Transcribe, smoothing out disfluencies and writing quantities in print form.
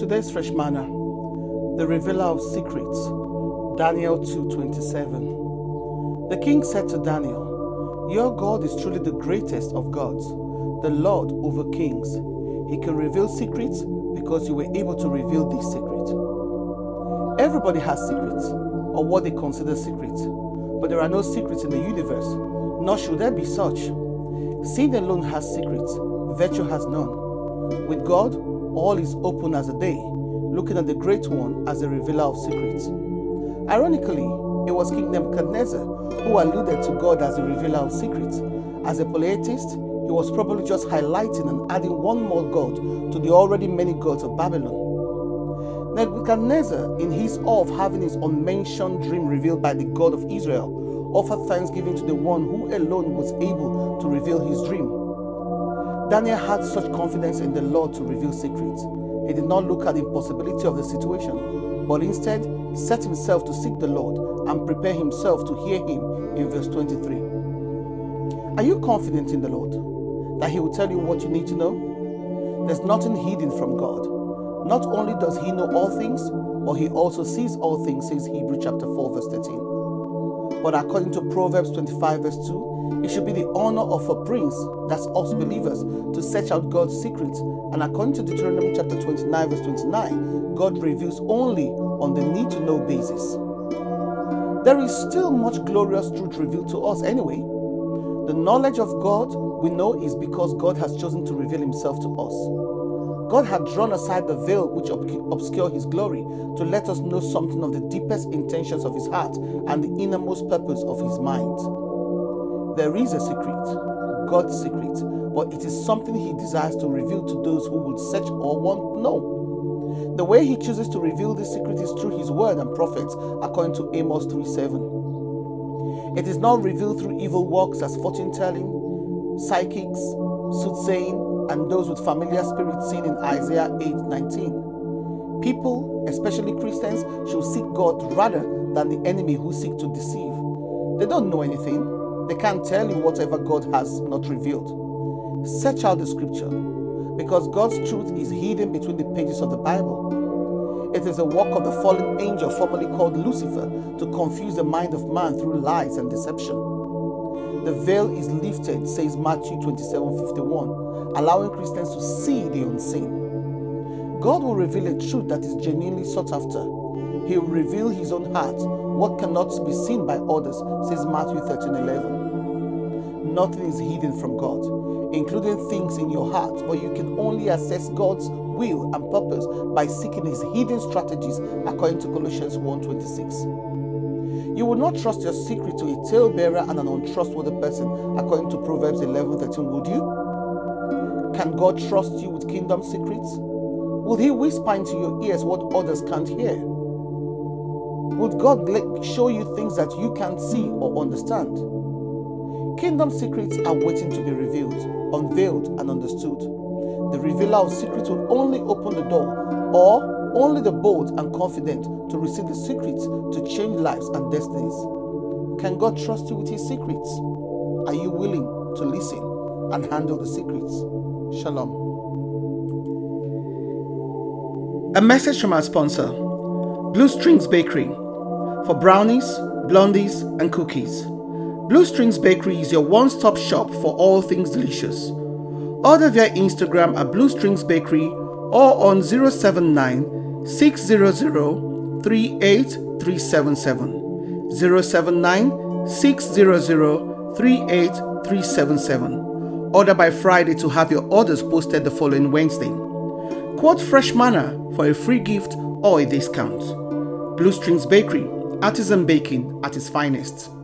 Today's Fresh Manna, The Revealer of Secrets, Daniel 2:27. The king said to Daniel, "Your God is truly the greatest of gods, the Lord over kings. He can reveal secrets because you were able to reveal this secret." Everybody has secrets, or what they consider secrets, but there are no secrets in the universe, nor should there be such. Sin alone has secrets, virtue has none. With God, all is open as a day, looking at the Great One as a revealer of secrets. Ironically, it was King Nebuchadnezzar who alluded to God as a revealer of secrets. As a polytheist, he was probably just highlighting and adding one more god to the already many gods of Babylon. Nebuchadnezzar, in his awe of having his unmentioned dream revealed by the God of Israel, offered thanksgiving to the one who alone was able to reveal his dream. Daniel had such confidence in the Lord to reveal secrets. He did not look at the impossibility of the situation, but instead set himself to seek the Lord and prepare himself to hear him in verse 23. Are you confident in the Lord that he will tell you what you need to know? There's nothing hidden from God. Not only does he know all things, but he also sees all things, says Hebrews chapter 4 verse 13. But according to Proverbs 25 verse 2, it should be the honor of a prince, that's us believers, to search out God's secrets. And according to Deuteronomy chapter 29 verse 29, God reveals only on the need-to-know basis. There is still much glorious truth revealed to us anyway. The knowledge of God we know is because God has chosen to reveal himself to us. God had drawn aside the veil which obscured his glory to let us know something of the deepest intentions of his heart and the innermost purpose of his mind. There is a secret, God's secret, but it is something he desires to reveal to those who would search or want to know. The way he chooses to reveal this secret is through his word and prophets, according to Amos 3:7. It is not revealed through evil works as fortune-telling, psychics, soothsaying, and those with familiar spirits seen in Isaiah 8:19. People, especially Christians, should seek God rather than the enemy who seek to deceive. They don't know anything. They can't tell you whatever God has not revealed. Search out the scripture, because God's truth is hidden between the pages of the Bible. It is a work of the fallen angel formerly called Lucifer to confuse the mind of man through lies and deception. The veil is lifted, says Matthew 27:51, allowing Christians to see the unseen. God will reveal a truth that is genuinely sought after. He will reveal his own heart, what cannot be seen by others, says Matthew 13:11. Nothing is hidden from God, including things in your heart, but you can only assess God's will and purpose by seeking his hidden strategies, according to Colossians 1:26. You will not trust your secret to a talebearer and an untrustworthy person, according to Proverbs 11:13, would you? Can God trust you with kingdom secrets? Will he whisper into your ears what others can't hear? Would God show you things that you can't see or understand? Kingdom secrets are waiting to be revealed, unveiled, and understood. The revealer of secrets will only open the door, or only the bold and confident to receive the secrets to change lives and destinies. Can God trust you with his secrets? Are you willing to listen and handle the secrets? Shalom. A message from our sponsor, Blue Strings Bakery. For brownies, blondies, and cookies, Blue Strings Bakery is your one-stop shop for all things delicious. Order via Instagram at Blue Strings Bakery or on 079-600-38377, 079-600-38377. Order by Friday to have your orders posted the following Wednesday. Quote Fresh Manna for a free gift or a discount. Blue Strings Bakery. Artisan baking at its finest.